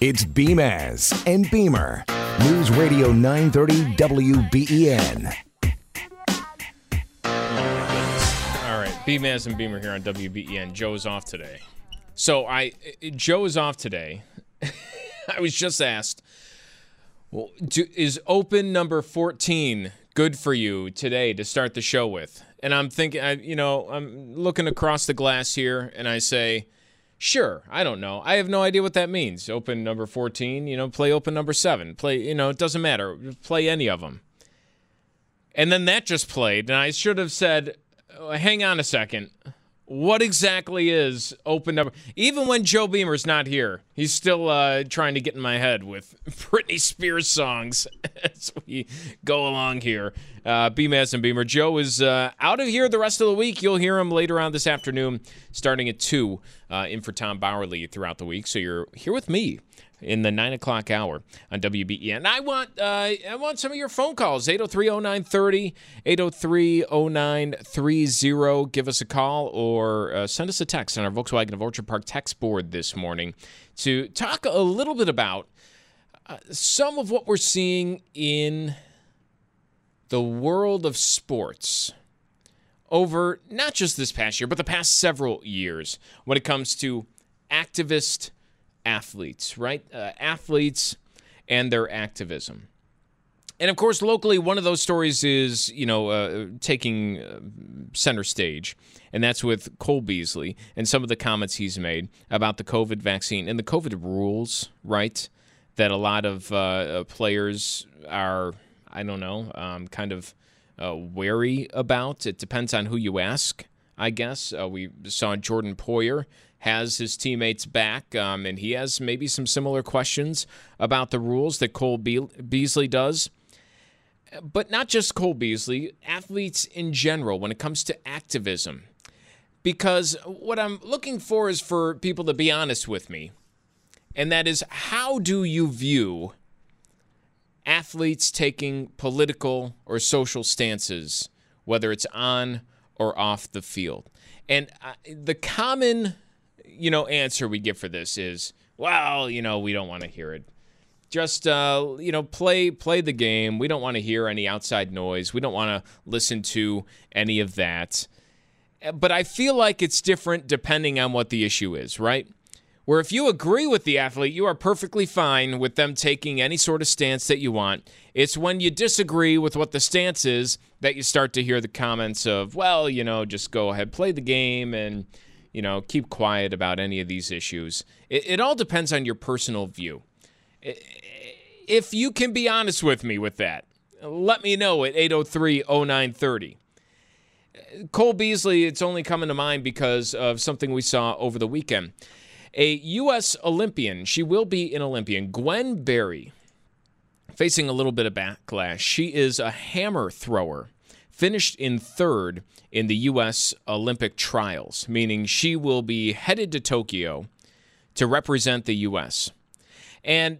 It's Beamaz and Beamer. News Radio 930 WBEN. All right, Beamaz and Beamer here on WBEN. Joe is off today. Joe is off today. I was just asked, well, is open number 14 good for you today to start the show with? And I'm thinking, I'm looking across the glass here, and I say, sure, I don't know. I have no idea what that means. Open number 14, play open number 7. Play, it doesn't matter. Play any of them. And then that just played, and I should have said, hang on a second. What exactly is open number? Even when Joe Beamer's not here, he's still trying to get in my head with Britney Spears songs as we go along here. Beamaz and Beamer. Joe is out of here the rest of the week. You'll hear him later on this afternoon, starting at 2, in for Tom Bowerly throughout the week. So you're here with me in the 9 o'clock hour on WBEN. And I want some of your phone calls, 803-0930, 803-0930. Give us a call or send us a text on our Volkswagen of Orchard Park text board this morning to talk a little bit about some of what we're seeing in the world of sports over not just this past year, but the past several years when it comes to activist athletes, right? Athletes and their activism. And, of course, locally, one of those stories is, taking center stage, and that's with Cole Beasley and some of the comments he's made about the COVID vaccine and the COVID rules, right, that a lot of players are, wary about. It depends on who you ask, I guess. We saw Jordan Poyer has his teammates back, and he has maybe some similar questions about the rules that Cole Beasley does. But not just Cole Beasley, athletes in general when it comes to activism. Because what I'm looking for is for people to be honest with me, and that is, how do you view athletes taking political or social stances, whether it's on or off the field? And the common, answer we get for this is, well, we don't want to hear it. Just, play the game. We don't want to hear any outside noise. We don't want to listen to any of that. But I feel like it's different depending on what the issue is, right? Where if you agree with the athlete, you are perfectly fine with them taking any sort of stance that you want. It's when you disagree with what the stance is that you start to hear the comments of, well, just go ahead, play the game, and, keep quiet about any of these issues. It all depends on your personal view. If you can be honest with me with that, let me know at 803-0930. Cole Beasley, it's only coming to mind because of something we saw over the weekend. A U.S. Olympian, she will be an Olympian, Gwen Berry, facing a little bit of backlash. She is a hammer thrower, finished in 3rd in the U.S. Olympic trials, meaning she will be headed to Tokyo to represent the U.S. And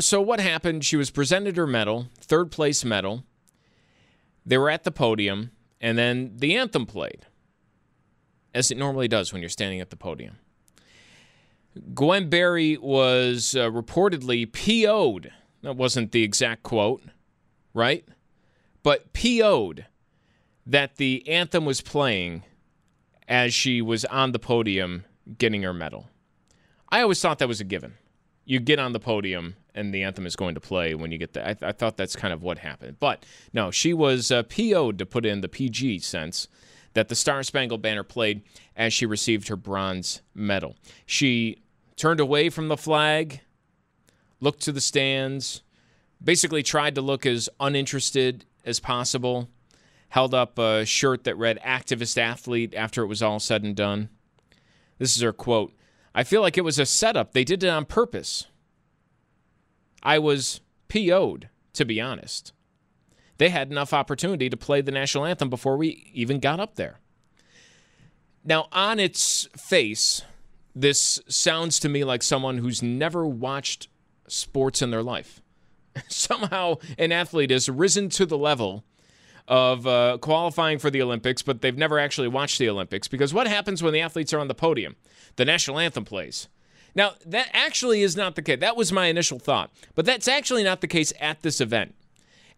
so what happened, she was presented her medal, 3rd place medal. They were at the podium, and then the anthem played, as it normally does when you're standing at the podium. Gwen Berry was reportedly PO'd. That wasn't the exact quote, right? But PO'd that the anthem was playing as she was on the podium getting her medal. I always thought that was a given. You get on the podium and the anthem is going to play when you get there. I thought that's kind of what happened. But no, she was PO'd, to put in the PG sense, that the Star Spangled Banner played as she received her bronze medal. She turned away from the flag, looked to the stands, basically tried to look as uninterested as possible, held up a shirt that read "Activist Athlete" after it was all said and done. This is her quote. "I feel like it was a setup. They did it on purpose. I was PO'd, to be honest. They had enough opportunity to play the national anthem before we even got up there." Now, on its face, this sounds to me like someone who's never watched sports in their life. Somehow an athlete has risen to the level of qualifying for the Olympics, but they've never actually watched the Olympics, because what happens when the athletes are on the podium? The national anthem plays. Now, that actually is not the case. That was my initial thought, but that's actually not the case at this event.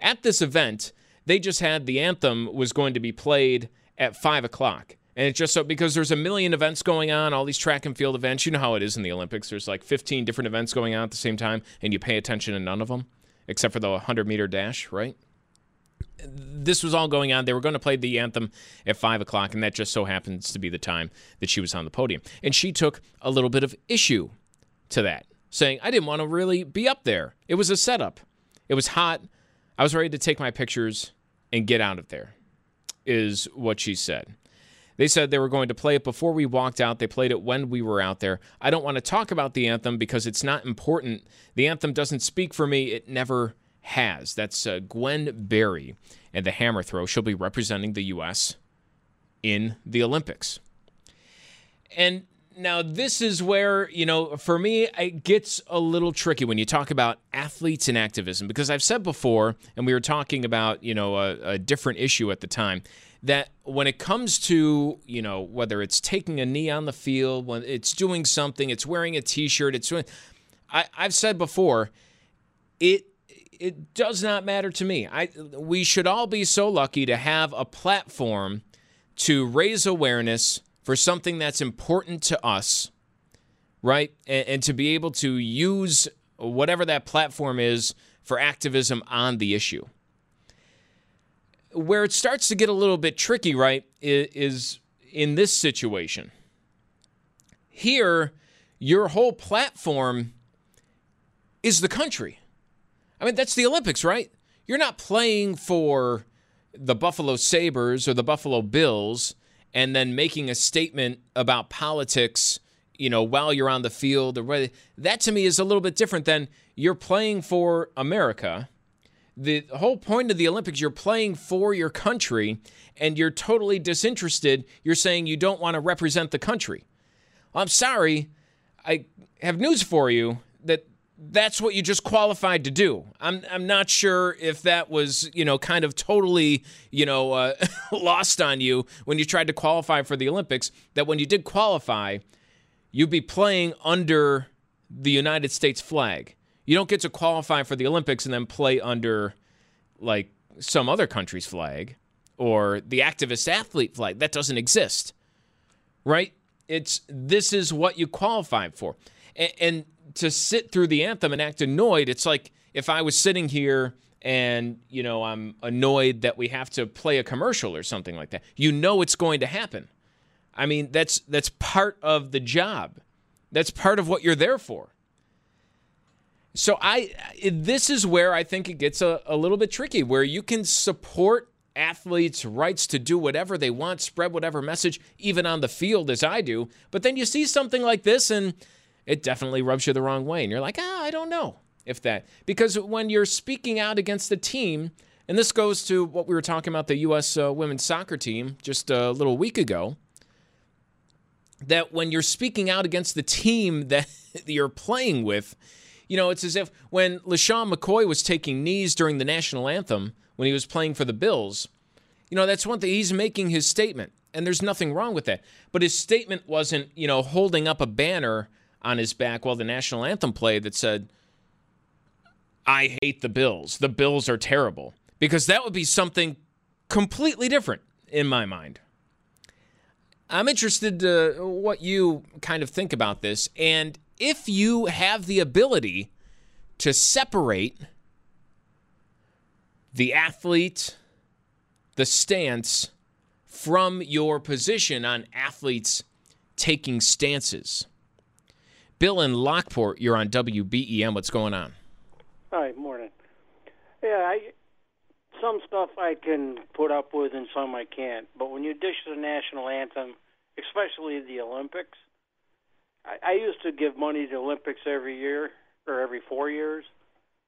At this event, they just had the anthem was going to be played at 5 o'clock. And it's just so, because there's a million events going on, all these track and field events. You know how it is in the Olympics. There's like 15 different events going on at the same time, and you pay attention to none of them, except for the 100-meter dash, right? This was all going on. They were going to play the anthem at 5 o'clock, and that just so happens to be the time that she was on the podium. And she took a little bit of issue to that, saying, "I didn't want to really be up there. It was a setup. It was hot. I was ready to take my pictures and get out of there," is what she said. They said they were going to play it before we walked out. They played it when we were out there. "I don't want to talk about the anthem because it's not important. The anthem doesn't speak for me. It never has." That's Gwen Berry and the hammer throw. She'll be representing the U.S. in the Olympics. And now this is where, you know, for me, it gets a little tricky when you talk about athletes and activism, because I've said before, and we were talking about, you know, a different issue at the time, that when it comes to, you know, whether it's taking a knee on the field, when it's doing something, it's wearing a T-shirt, it's doing, I've said before, it does not matter to me. We should all be so lucky to have a platform to raise awareness for something that's important to us, right? And to be able to use whatever that platform is for activism on the issue. Where it starts to get a little bit tricky, right, is in this situation. Here, your whole platform is the country. I mean, that's the Olympics, right? You're not playing for the Buffalo Sabres or the Buffalo Bills and then making a statement about politics, you know, while you're on the field. That, to me, is a little bit different than you're playing for America. The whole point of the Olympics, you're playing for your country, and you're totally disinterested. You're saying you don't want to represent the country. Well, I'm sorry. I have news for you that that's what you just qualified to do. I'm not sure if that was, you know, kind of totally, you know, lost on you when you tried to qualify for the Olympics, that when you did qualify, you'd be playing under the United States flag. You don't get to qualify for the Olympics and then play under, like, some other country's flag or the activist athlete flag. That doesn't exist, right? This is what you qualified for. And to sit through the anthem and act annoyed, it's like if I was sitting here and, you know, I'm annoyed that we have to play a commercial or something like that. You know it's going to happen. I mean, that's part of the job. That's part of what you're there for. So this is where I think it gets a little bit tricky, where you can support athletes' rights to do whatever they want, spread whatever message, even on the field as I do. But then you see something like this and it definitely rubs you the wrong way. And you're like, I don't know if that. Because when you're speaking out against a team, and this goes to what we were talking about, the U.S. women's soccer team just a little week ago, that when you're speaking out against the team that you're playing with, you know, it's as if when LeSean McCoy was taking knees during the national anthem when he was playing for the Bills, you know, that's one thing. He's making his statement, and there's nothing wrong with that. But his statement wasn't, you know, holding up a banner on his back while the national anthem played that said, "I hate the Bills. The Bills are terrible." Because that would be something completely different in my mind. I'm interested to what you kind of think about this. And if you have the ability to separate the athlete, the stance, from your position on athletes taking stances. Bill in Lockport, you're on WBEN. What's going on? Hi, morning. Yeah, some stuff I can put up with and some I can't. But when you dish the national anthem, especially the Olympics, I used to give money to Olympics every year or every 4 years.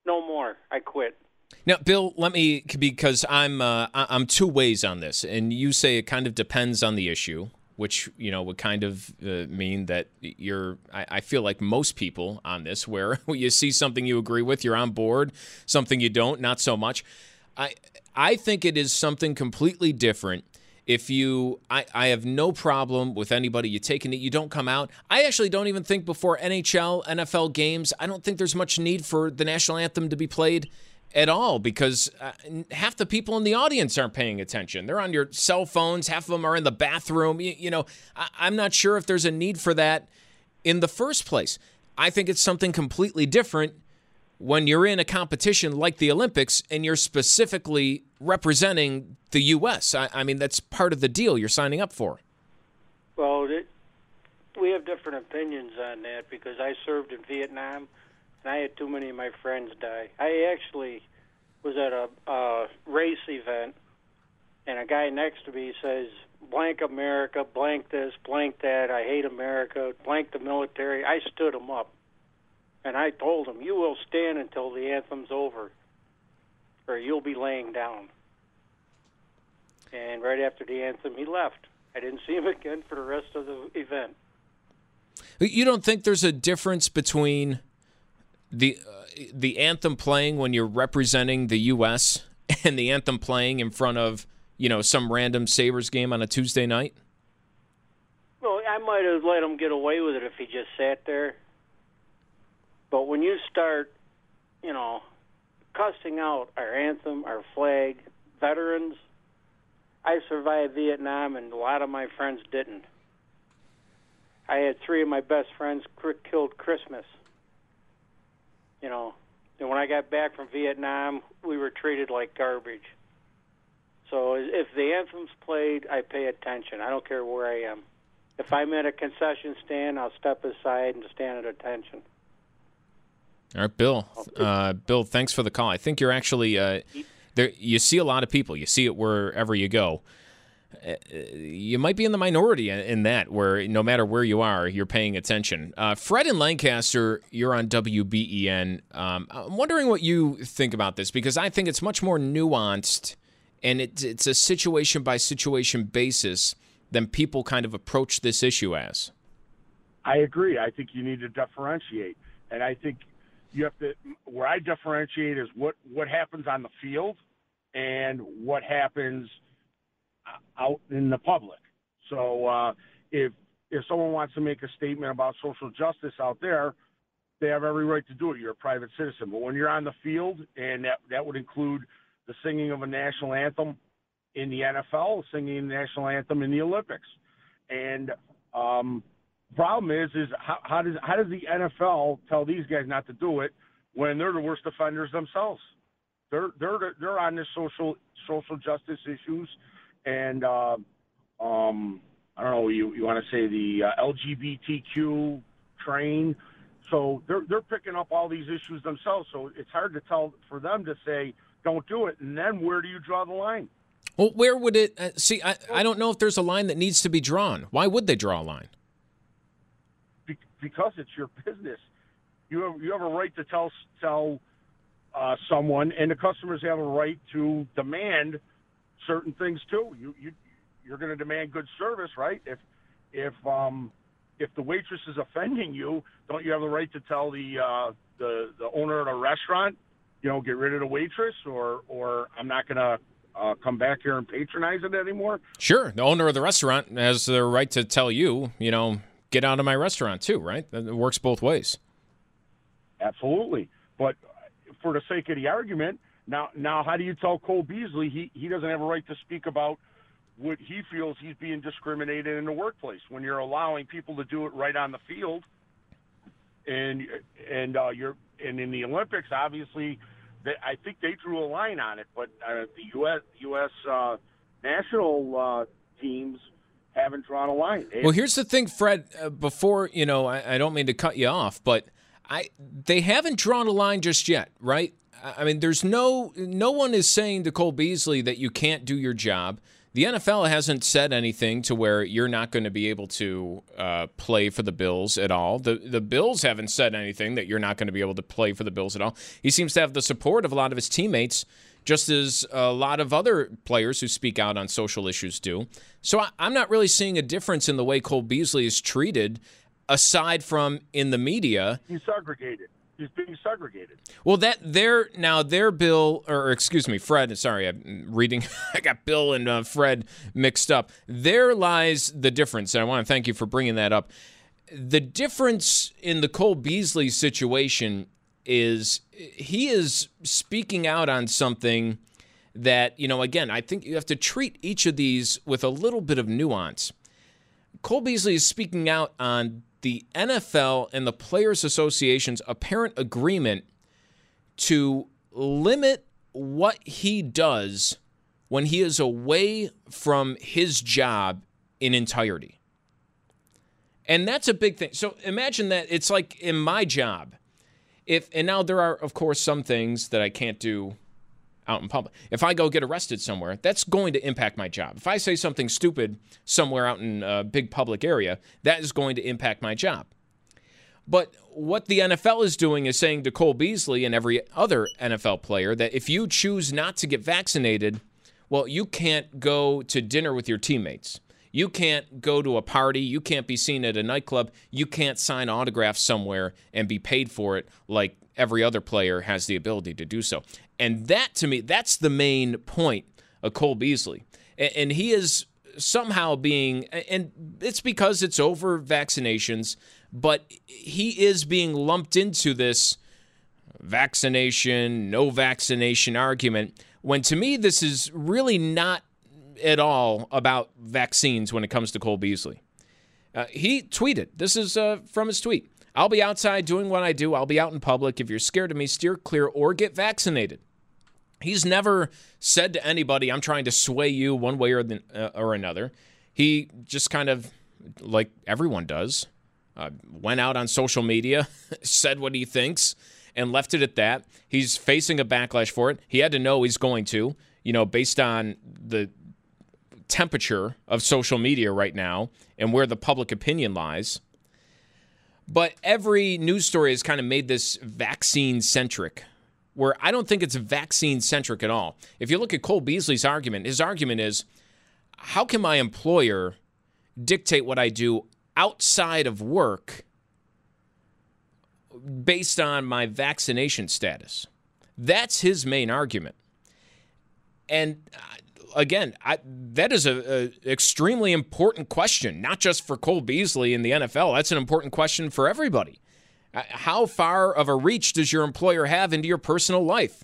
No more. I quit. Now, Bill, let me, because I'm two ways on this, and you say it kind of depends on the issue, which, you know, would kind of mean that you're, I feel like most people on this, where you see something you agree with, you're on board, something you don't, not so much. I think it is something completely different. If you, I have no problem with anybody, you taking it, you don't come out. I actually don't even think before NHL, NFL games, I don't think there's much need for the national anthem to be played at all, because half the people in the audience aren't paying attention. They're on your cell phones. Half of them are in the bathroom. You know, I'm not sure if there's a need for that in the first place. I think it's something completely different when you're in a competition like the Olympics and you're specifically representing the U.S. I mean, that's part of the deal you're signing up for. Well, we have different opinions on that, because I served in Vietnam, and I had too many of my friends die. I actually was at a race event, and a guy next to me says, blank America, blank this, blank that, I hate America, blank the military. I stood him up, and I told him, you will stand until the anthem's over, or you'll be laying down. And right after the anthem, he left. I didn't see him again for the rest of the event. You don't think there's a difference between the anthem playing when you're representing the U.S. and the anthem playing in front of, you know, some random Sabres game on a Tuesday night? Well, I might have let him get away with it if he just sat there. But when you start, you know, cussing out our anthem, our flag, veterans, I survived Vietnam and a lot of my friends didn't. I had three of my best friends killed Christmas. You know, and when I got back from Vietnam, we were treated like garbage. So if the anthem's played, I pay attention. I don't care where I am. If I'm at a concession stand, I'll step aside and stand at attention. All right, Bill. Bill, thanks for the call. I think you're actually there. You see a lot of people. You see it wherever you go. You might be in the minority in that, where no matter where you are, you're paying attention. Fred in Lancaster, you're on WBEN. I'm wondering what you think about this, because I think it's much more nuanced, and it's a situation-by-situation basis than people kind of approach this issue as. I agree. I think you need to differentiate. And I think you have to – where I differentiate is what happens on the field and what happens – out in the public. So if someone wants to make a statement about social justice out there, they have every right to do it. You're a private citizen. But when you're on the field, and that would include the singing of a national anthem in the NFL, singing the national anthem in the Olympics. And the problem is how does the NFL tell these guys not to do it when they're the worst offenders themselves? They're on the social justice issues. And I don't know, you want to say the LGBTQ train. So they're picking up all these issues themselves. So it's hard to tell for them to say, don't do it. And then where do you draw the line? Well, where would it see, I don't know if there's a line that needs to be drawn. Why would they draw a line? Because it's your business. You have a right to tell someone, and the customers have a right to demand certain things too. You're going to demand good service, right? If the waitress is offending you, don't you have the right to tell the owner of the restaurant, you know, get rid of the waitress, or I'm not going to come back here and patronize it anymore? Sure, the owner of the restaurant has the right to tell you, you know, get out of my restaurant too, right? It works both ways. Absolutely, but for the sake of the argument. Now, how do you tell Cole Beasley he doesn't have a right to speak about what he feels he's being discriminated in the workplace when you're allowing people to do it right on the field. And in the Olympics, obviously, I think they drew a line on it, but the U.S. national teams haven't drawn a line. Well, here's the thing, Fred. Before, I don't mean to cut you off, but they haven't drawn a line just yet, right? I mean, there's no one is saying to Cole Beasley that you can't do your job. The NFL hasn't said anything to where you're not going to be able to play for the Bills at all. The Bills haven't said anything that you're not going to be able to play for the Bills at all. He seems to have the support of a lot of his teammates, just as a lot of other players who speak out on social issues do. So I'm not really seeing a difference in the way Cole Beasley is treated, aside from in the media. He's segregated. He's being segregated. Well, their Bill, or excuse me, Fred. Sorry, I'm reading. I got Bill and Fred mixed up. There lies the difference, and I want to thank you for bringing that up. The difference in the Cole Beasley situation is he is speaking out on something that, again, I think you have to treat each of these with a little bit of nuance. Cole Beasley is speaking out on the NFL and the Players Association's apparent agreement to limit what he does when he is away from his job in entirety. And that's a big thing. So imagine that it's like in my job. And now there are, of course, some things that I can't do out in public. If I go get arrested somewhere, that's going to impact my job. If I say something stupid somewhere out in a big public area, that is going to impact my job. But what the NFL is doing is saying to Cole Beasley and every other NFL player that if you choose not to get vaccinated, well, you can't go to dinner with your teammates. You can't go to a party. You can't be seen at a nightclub. You can't sign autographs somewhere and be paid for it like every other player has the ability to do so. And that, to me, that's the main point of Cole Beasley. And he is somehow being, and it's because it's over vaccinations, but he is being lumped into this vaccination, no vaccination argument, when to me this is really not at all about vaccines when it comes to Cole Beasley. He tweeted, this is from his tweet, "I'll be outside doing what I do. I'll be out in public. If you're scared of me, steer clear or get vaccinated." He's never said to anybody, "I'm trying to sway you one way or another." He just kind of, like everyone does, went out on social media, said what he thinks, and left it at that. He's facing a backlash for it. He had to know he's going to, based on the temperature of social media right now and where the public opinion lies. But every news story has kind of made this vaccine-centric, where I don't think it's vaccine-centric at all. If you look at Cole Beasley's argument, his argument is, how can my employer dictate what I do outside of work based on my vaccination status? That's his main argument. And again, that is an extremely important question, not just for Cole Beasley in the NFL. That's an important question for everybody. How far of a reach does your employer have into your personal life?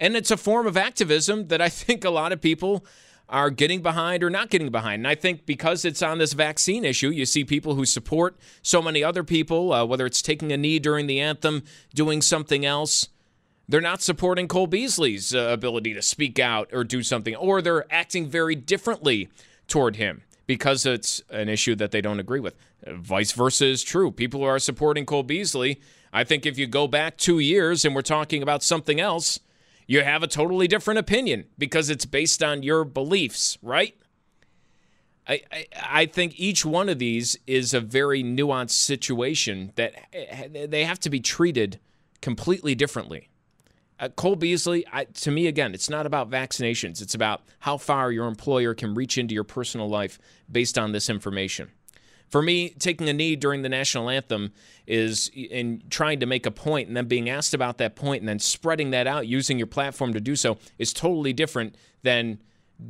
And it's a form of activism that I think a lot of people are getting behind or not getting behind. And I think because it's on this vaccine issue, you see people who support so many other people, whether it's taking a knee during the anthem, doing something else. They're not supporting Cole Beasley's ability to speak out or do something, or they're acting very differently toward him because it's an issue that they don't agree with. Vice versa is true. People who are supporting Cole Beasley, I think if you go back 2 years and we're talking about something else, you have a totally different opinion because it's based on your beliefs, right? I think each one of these is a very nuanced situation that they have to be treated completely differently. Cole Beasley, to me, again, it's not about vaccinations. It's about how far your employer can reach into your personal life based on this information. For me, taking a knee during the national anthem is in trying to make a point and then being asked about that point and then spreading that out, using your platform to do so, is totally different than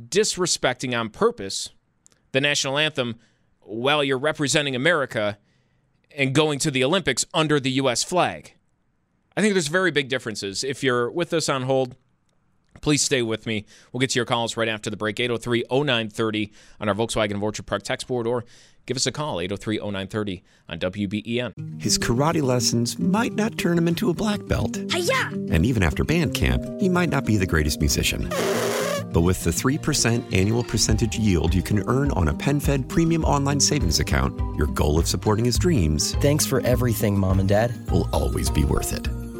disrespecting on purpose the national anthem while you're representing America and going to the Olympics under the U.S. flag. I think there's very big differences. If you're with us on hold, Please stay with me. We'll get to your calls right after the break. 803-0930 on our Volkswagen of Orchard Park text board, or give us a call, 803-0930 on WBEN. His karate lessons might not turn him into a black belt. Hi-ya! And even after band camp, he might not be the greatest musician. But with the 3% annual percentage yield you can earn on a PenFed Premium Online Savings Account, your goal of supporting his dreams... Thanks for everything, Mom and Dad. ...will always be worth it.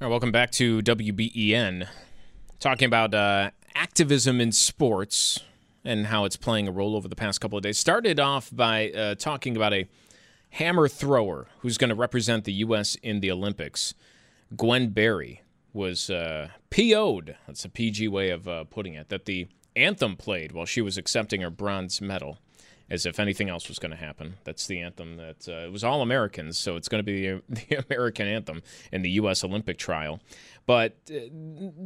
All right, welcome back to WBEN, talking about activism in sports and how it's playing a role over the past couple of days. Started off by talking about a hammer thrower who's going to represent the U.S. in the Olympics. Gwen Berry was PO'd, that's a PG way of putting it, that the anthem played while she was accepting her bronze medal, as if anything else was going to happen. That's the anthem that it was all Americans, so it's going to be the American anthem in the U.S. Olympic trial. But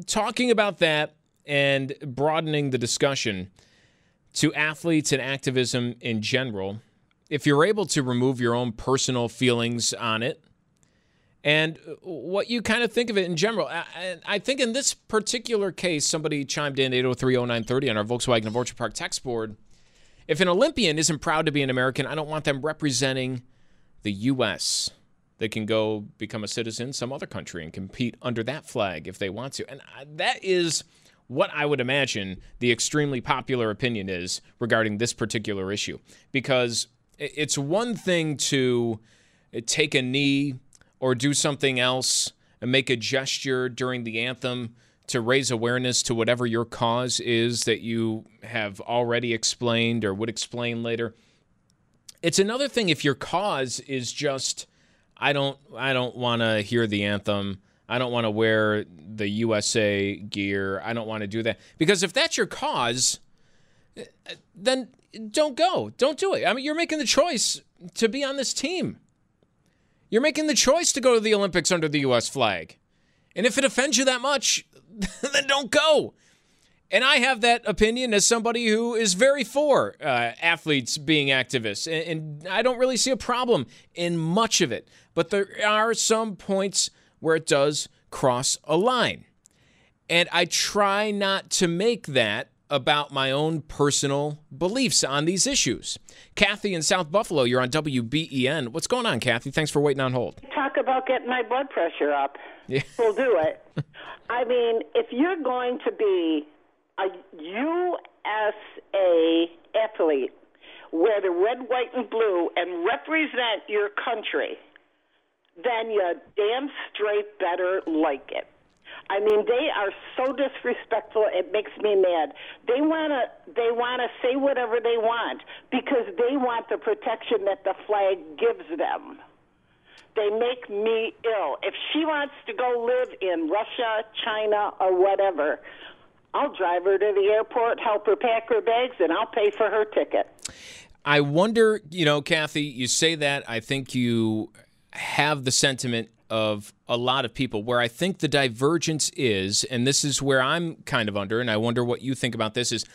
talking about that and broadening the discussion to athletes and activism in general, if you're able to remove your own personal feelings on it and what you kind of think of it in general. I think in this particular case, somebody chimed in 803-0930 on our Volkswagen of Orchard Park text board. If an Olympian isn't proud to be an American, I don't want them representing the U.S. They can go become a citizen in some other country and compete under that flag if they want to. And that is what I would imagine the extremely popular opinion is regarding this particular issue. Because it's one thing to take a knee or do something else and make a gesture during the anthem to raise awareness to whatever your cause is that you have already explained or would explain later. It's another thing if your cause is just, I don't want to hear the anthem. I don't want to wear the USA gear. I don't want to do that. Because if that's your cause, then don't go. Don't do it. I mean, you're making the choice to be on this team. You're making the choice to go to the Olympics under the U.S. flag. And if it offends you that much, then don't go. And I have that opinion as somebody who is very for athletes being activists. And I don't really see a problem in much of it. But there are some points where it does cross a line. And I try not to make that about my own personal beliefs on these issues. Kathy in South Buffalo, you're on WBEN. What's going on, Kathy? Thanks for waiting on hold. Talk about getting my blood pressure up. Yeah. We'll do it. I mean, if you're going to be a USA athlete, wear the red, white, and blue, and represent your country, then you damn straight better like it. I mean, they are so disrespectful, it makes me mad. They wanna say whatever they want because they want the protection that the flag gives them. They make me ill. If she wants to go live in Russia, China, or whatever, I'll drive her to the airport, help her pack her bags, and I'll pay for her ticket. I wonder, you know, Kathy, you say that, I think you have the sentiment of a lot of people, where I think the divergence is, and this is where I'm kind of under, and I wonder what you think about this, is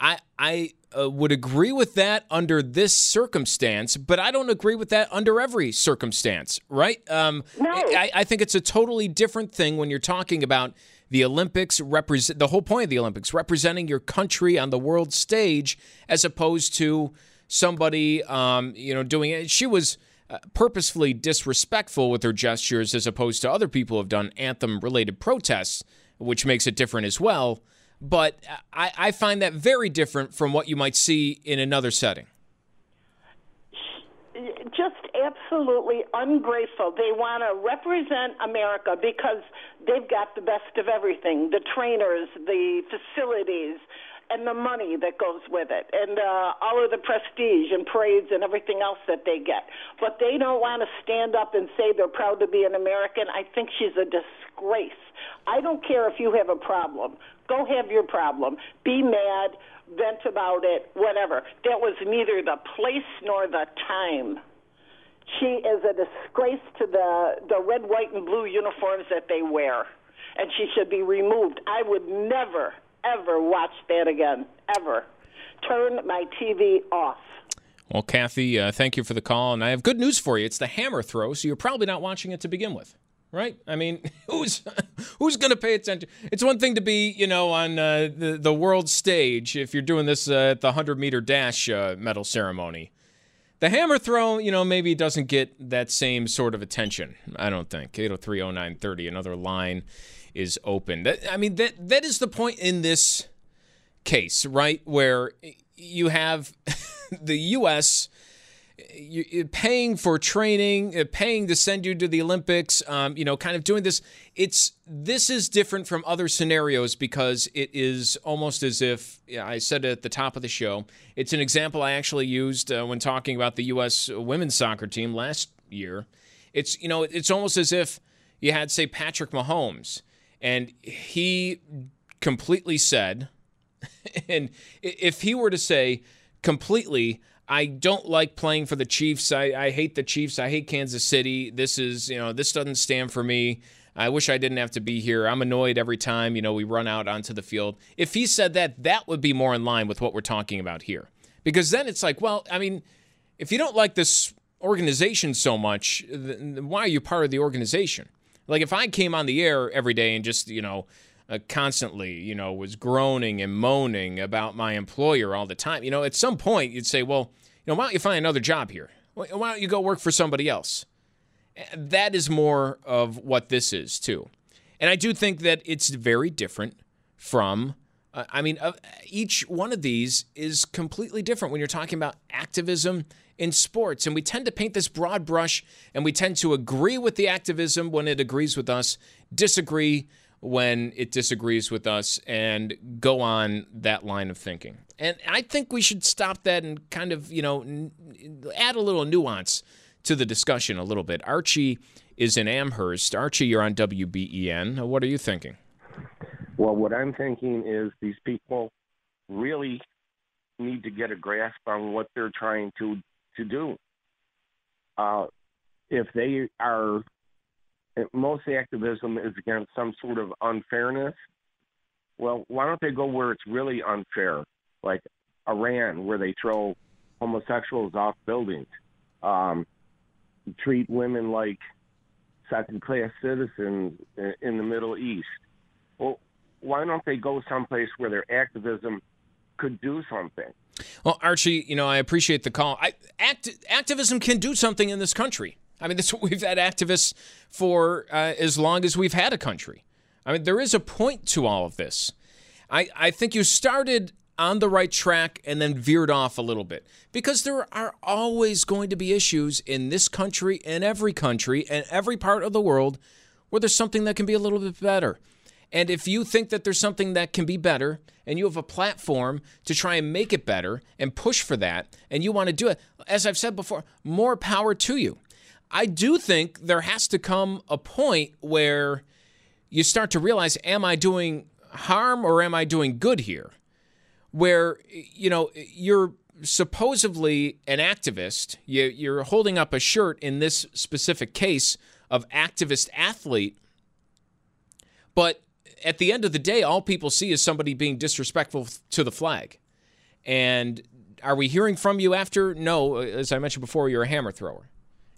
I would agree with that under this circumstance, but I don't agree with that under every circumstance, right? No. I think it's a totally different thing when you're talking about the Olympics, the whole point of the Olympics, representing your country on the world stage, as opposed to somebody doing it. She was purposefully disrespectful with her gestures, as opposed to other people who have done anthem-related protests, which makes it different as well. But I find that very different from what you might see in another setting. Just absolutely ungrateful. They want to represent America because they've got the best of everything, the trainers, the facilities, and the money that goes with it, and all of the prestige and parades and everything else that they get. But they don't want to stand up and say they're proud to be an American. I think she's a disgrace. I don't care if you have a problem. Go have your problem. Be mad, vent about it, whatever. That was neither the place nor the time. She is a disgrace to the red, white, and blue uniforms that they wear, and she should be removed. I would never, ever watch that again, ever. Turn my TV off. Well, Kathy, thank you for the call, and I have good news for you. It's the hammer throw, so you're probably not watching it to begin with, right? I mean, who's going to pay attention? It's one thing to be, on the world stage if you're doing this at the 100-meter dash medal ceremony. The hammer throw, maybe doesn't get that same sort of attention, I don't think. 803-0930, another line is open. That is the point in this case, right, where you have the U.S. paying for training, paying to send you to the Olympics, kind of doing this. This is different from other scenarios because it is almost as if, I said it at the top of the show, it's an example I actually used when talking about the U.S. women's soccer team last year. It's, it's almost as if you had, say, Patrick Mahomes, and he completely said, and if he were to say completely, I don't like playing for the Chiefs. I hate the Chiefs. I hate Kansas City. This is, this doesn't stand for me. I wish I didn't have to be here. I'm annoyed every time, we run out onto the field. If he said that, that would be more in line with what we're talking about here. Because then it's like, well, if you don't like this organization so much, then why are you part of the organization? Like if I came on the air every day and just, constantly, was groaning and moaning about my employer all the time. At some point you'd say, well, why don't you find another job here? Why don't you go work for somebody else? That is more of what this is too. And I do think that it's very different from, each one of these is completely different when you're talking about activism in sports. And we tend to paint this broad brush and we tend to agree with the activism when it agrees with us, disagree when it disagrees with us, and go on that line of thinking. And I think we should stop that and kind of, add a little nuance to the discussion a little bit. Archie is in Amherst. Archie, you're on WBEN. What are you thinking? Well, what I'm thinking is these people really need to get a grasp on what they're trying to do. If they are... Most activism is against some sort of unfairness. Well, why don't they go where it's really unfair, like Iran, where they throw homosexuals off buildings, treat women like second-class citizens in the Middle East? Well, why don't they go someplace where their activism could do something? Well, Archie, I appreciate the call. Activism can do something in this country. We've had activists for as long as we've had a country. There is a point to all of this. I think you started on the right track and then veered off a little bit because there are always going to be issues in this country and every part of the world where there's something that can be a little bit better. And if you think that there's something that can be better and you have a platform to try and make it better and push for that and you want to do it, as I've said before, more power to you. I do think there has to come a point where you start to realize, am I doing harm or am I doing good here? Where, you're supposedly an activist, you're holding up a shirt in this specific case of activist athlete, but at the end of the day, all people see is somebody being disrespectful to the flag. And are we hearing from you after? No. As I mentioned before, you're a hammer thrower.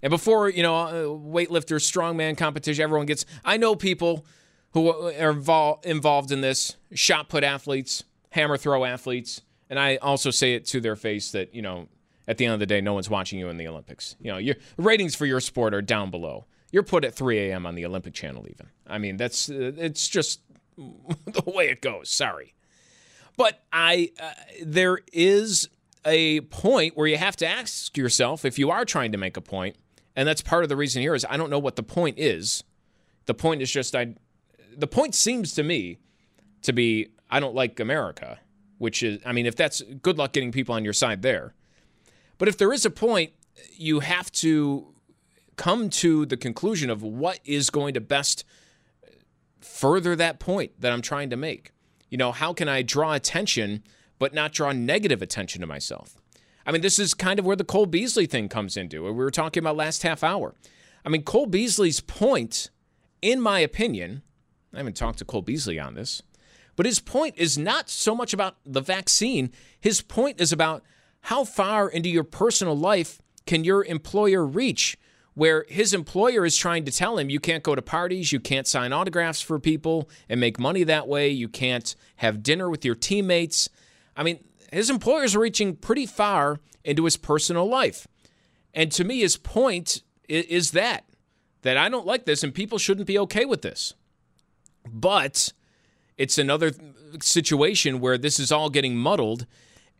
And before, you know, weightlifter, strongman competition, everyone gets, I know people who are involved in this, shot put athletes, hammer throw athletes, and I also say it to their face that, you know, at the end of the day, no one's watching you in the Olympics. You know, your ratings for your sport are down below. You're put at 3 a.m. on the Olympic channel even. I mean, that's it's just the way it goes. Sorry. But there is a point where you have to ask yourself if you are trying to make a point, and that's part of the reason here is I don't know what the point is. The point is just the point seems to me to be I don't like America, which is, I mean, if that's good luck getting people on your side there. But if there is a point, you have to come to the conclusion of what is going to best further that point that I'm trying to make. You know, how can I draw attention but not draw negative attention to myself? I mean, this is kind of where the Cole Beasley thing comes into. We were talking about last half hour. I mean, Cole Beasley's point, in my opinion, I haven't talked to Cole Beasley on this, but his point is not so much about the vaccine. His point is about how far into your personal life can your employer reach, where his employer is trying to tell him you can't go to parties, you can't sign autographs for people and make money that way, you can't have dinner with your teammates. I mean, his employer's reaching pretty far into his personal life. And to me, his point is that I don't like this and people shouldn't be okay with this. But it's another situation where this is all getting muddled,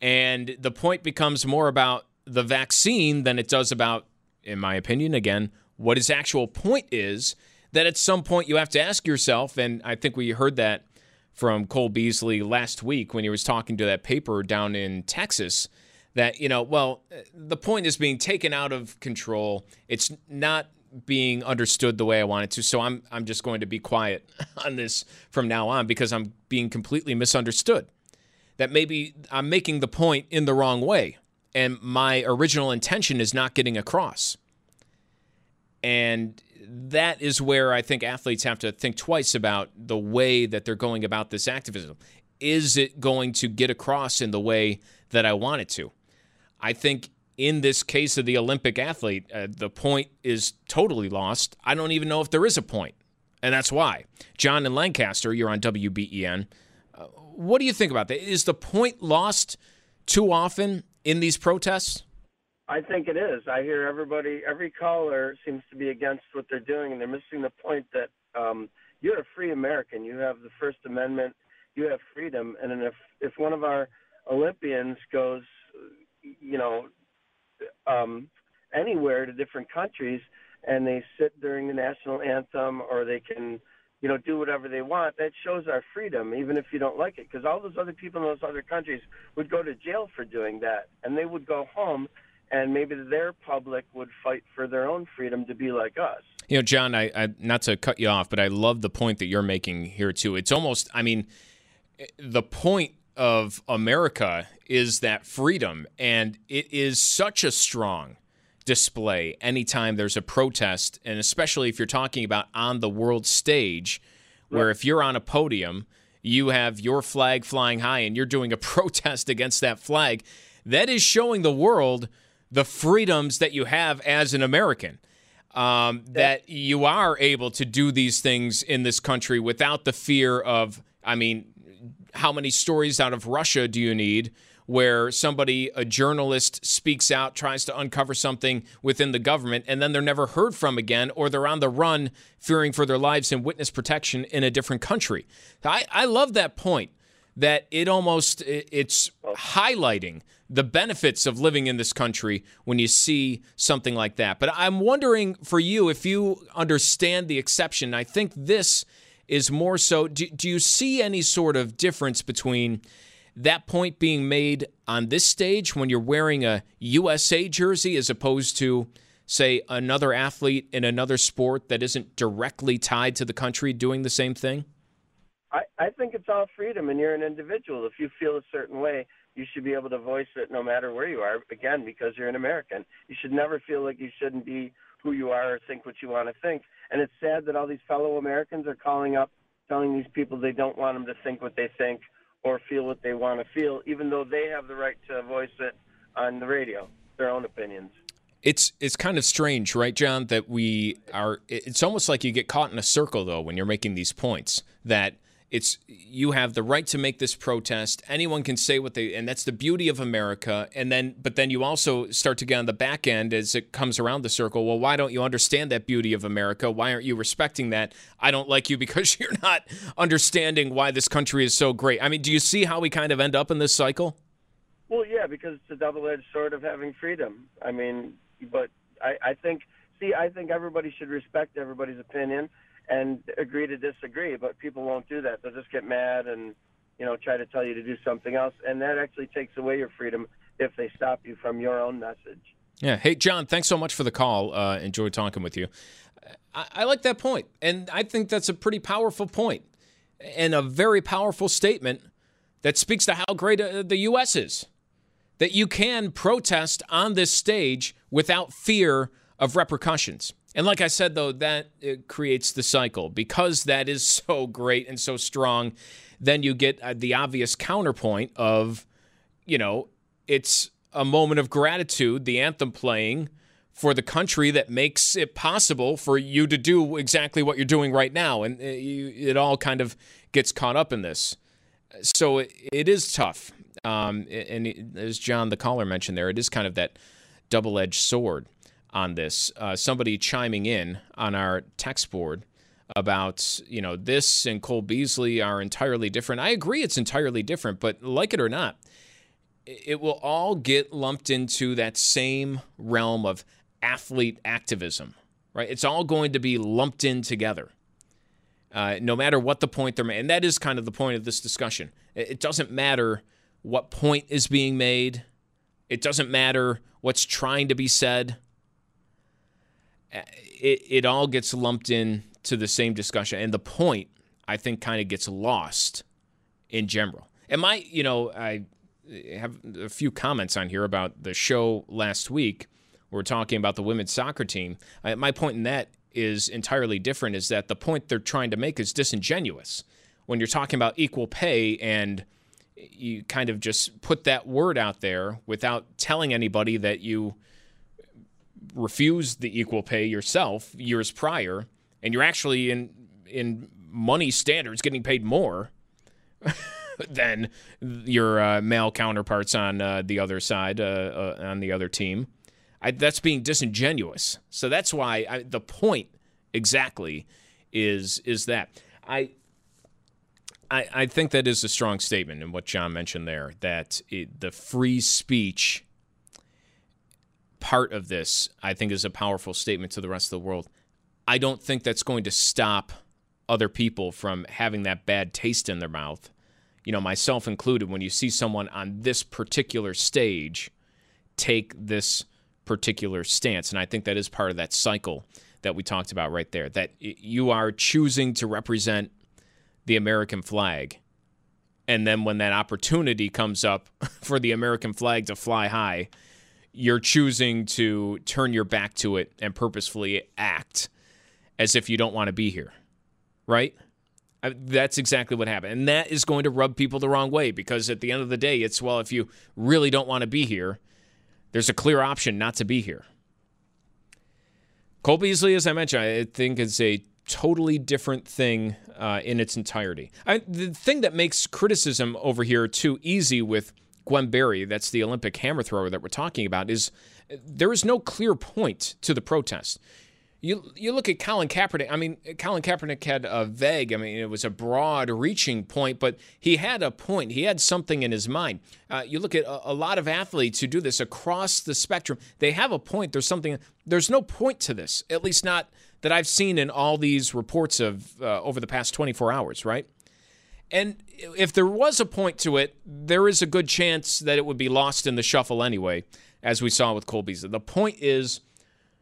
and the point becomes more about the vaccine than it does about, in my opinion, again, what his actual point is, that at some point you have to ask yourself, and I think we heard that from Cole Beasley last week when he was talking to that paper down in Texas, that, you know, well, the point is being taken out of control. It's not being understood the way I want it to, so I'm just going to be quiet on this from now on because I'm being completely misunderstood. That maybe I'm making the point in the wrong way, and my original intention is not getting across. And that is where I think athletes have to think twice about the way that they're going about this activism. Is it going to get across in the way that I want it to? I think in this case of the Olympic athlete, the point is totally lost. I don't even know if there is a point, and that's why. John in Lancaster, you're on WBEN. What do you think about that? Is the point lost too often in these protests? I think it is. I hear every caller seems to be against what they're doing, and they're missing the point that you're a free American. You have the First Amendment. You have freedom. And then if one of our Olympians goes, you know, anywhere to different countries and they sit during the national anthem or they can, you know, do whatever they want, that shows our freedom, even if you don't like it, because all those other people in those other countries would go to jail for doing that, and they would go home and maybe their public would fight for their own freedom to be like us. You know, John, I not to cut you off, but I love the point that you're making here, too. It's almost, I mean, the point of America is that freedom, and it is such a strong display anytime there's a protest, and especially if you're talking about on the world stage, where if you're on a podium, you have your flag flying high and you're doing a protest against that flag, that is showing the world the freedoms that you have as an American. That you are able to do these things in this country without the fear of, I mean, how many stories out of Russia do you need where somebody, a journalist, speaks out, tries to uncover something within the government, and then they're never heard from again, or they're on the run fearing for their lives and witness protection in a different country. I love that point, that it's highlighting the benefits of living in this country when you see something like that. But I'm wondering for you if you understand the exception. I think this is more so, do you see any sort of difference between that point being made on this stage when you're wearing a USA jersey as opposed to, say, another athlete in another sport that isn't directly tied to the country doing the same thing? I think it's all freedom, and you're an individual. If you feel a certain way, you should be able to voice it no matter where you are, again, because you're an American. You should never feel like you shouldn't be who you are or think what you want to think. And it's sad that all these fellow Americans are calling up, telling these people they don't want them to think what they think or feel what they want to feel, even though they have the right to voice it on the radio, their own opinions. It's kind of strange, right, John, that we are – it's almost like you get caught in a circle, though, when you're making these points, that it's you have the right to make this protest. Anyone can say what they – and that's the beauty of America. And then, but then you also start to get on the back end as it comes around the circle. Well, why don't you understand that beauty of America? Why aren't you respecting that? I don't like you because you're not understanding why this country is so great. I mean, do you see how we kind of end up in this cycle? Well, yeah, because it's a double-edged sword of having freedom. I mean – but I think everybody should respect everybody's opinion and agree to disagree, but people won't do that. They'll just get mad and, you know, try to tell you to do something else, and that actually takes away your freedom if they stop you from your own message. Yeah. Hey, John, thanks so much for the call. Enjoyed talking with you. I like that point, and I think that's a pretty powerful point and a very powerful statement that speaks to how great the U.S. is. That you can protest on this stage without fear of repercussions. And like I said, though, that it creates the cycle. Because that is so great and so strong, then you get the obvious counterpoint of, you know, it's a moment of gratitude, the anthem playing for the country that makes it possible for you to do exactly what you're doing right now. And it all kind of gets caught up in this. So it is tough. And as John, the caller, mentioned there, it is kind of that double-edged sword on this. Somebody chiming in on our text board about, you know, this and Cole Beasley are entirely different. I agree it's entirely different, but like it or not, it will all get lumped into that same realm of athlete activism, right? It's all going to be lumped in together. No matter what the point they're making. And that is kind of the point of this discussion. It doesn't matter what point is being made. It doesn't matter what's trying to be said. It all gets lumped in to the same discussion. And the point, I think, kind of gets lost in general. And I have a few comments on here about the show last week. We're talking about the women's soccer team. My point in that is entirely different, is that the point they're trying to make is disingenuous. When you're talking about equal pay and you kind of just put that word out there without telling anybody that you refused the equal pay yourself years prior, and you're actually in money standards getting paid more than your male counterparts on the other side, on the other team. That's being disingenuous. So that's why the point exactly is that. I think that is a strong statement in what John mentioned there, that the free speech part of this, I think, is a powerful statement to the rest of the world. I don't think that's going to stop other people from having that bad taste in their mouth, you know, myself included, when you see someone on this particular stage take this particular stance. And I think that is part of that cycle that we talked about right there, that you are choosing to represent the American flag. And then when that opportunity comes up for the American flag to fly high, you're choosing to turn your back to it and purposefully act as if you don't want to be here, right? That's exactly what happened. And that is going to rub people the wrong way, because at the end of the day, it's, well, if you really don't want to be here, there's a clear option not to be here. Cole Beasley, as I mentioned, I think is a totally different thing in its entirety. The thing that makes criticism over here too easy with Gwen Berry, that's the Olympic hammer thrower that we're talking about, is there is no clear point to the protest. You look at Colin Kaepernick. I mean, Colin Kaepernick had a vague, it was a broad-reaching point, but he had a point. He had something in his mind. You look at a lot of athletes who do this across the spectrum. They have a point. There's something. There's no point to this, at least not that I've seen in all these reports of over the past 24 hours, right? And if there was a point to it, there is a good chance that it would be lost in the shuffle anyway, as we saw with Cole Beasley. The point is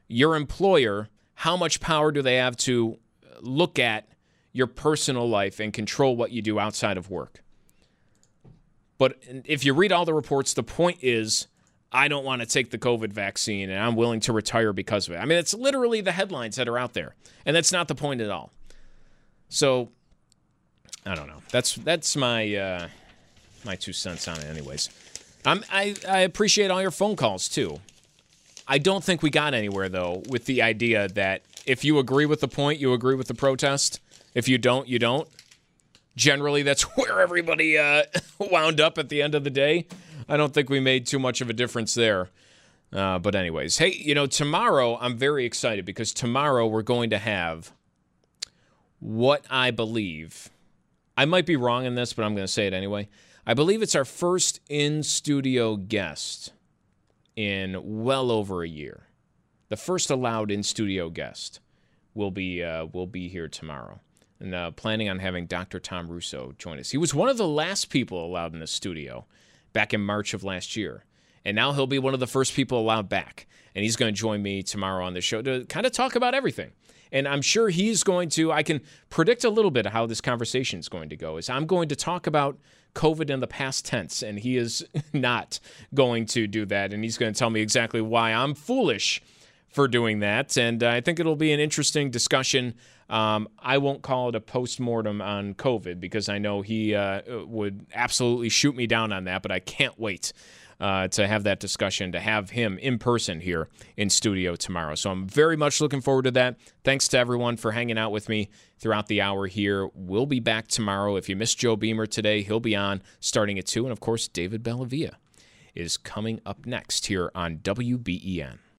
your employer – how much power do they have to look at your personal life and control what you do outside of work? But if you read all the reports, the point is, I don't want to take the COVID vaccine and I'm willing to retire because of it. I mean, it's literally the headlines that are out there, and that's not the point at all. So, I don't know. That's my my 2 cents on it anyways. I appreciate all your phone calls, too. I don't think we got anywhere, though, with the idea that if you agree with the point, you agree with the protest. If you don't, you don't. Generally, that's where everybody wound up at the end of the day. I don't think we made too much of a difference there. But anyways, hey, you know, tomorrow I'm very excited because tomorrow we're going to have what I believe. I might be wrong in this, but I'm going to say it anyway. I believe it's our first in-studio guest in well over a year. The first allowed in-studio guest will be here tomorrow. And planning on having Dr. Tom Russo join us. He was one of the last people allowed in the studio back in March of last year. And now he'll be one of the first people allowed back. And he's going to join me tomorrow on the show to kind of talk about everything. And I'm sure he's going to, I can predict a little bit of how this conversation is going to go. Is I'm going to talk about COVID in the past tense, and he is not going to do that. And he's going to tell me exactly why I'm foolish for doing that. And I think it'll be an interesting discussion. I won't call it a postmortem on COVID because I know he would absolutely shoot me down on that, but I can't wait to have that discussion, to have him in person here in studio tomorrow. So I'm very much looking forward to that. Thanks to everyone for hanging out with me throughout the hour here. We'll be back tomorrow. If you missed Joe Beamer today, he'll be on starting at 2. And, of course, David Bellavia is coming up next here on WBEN.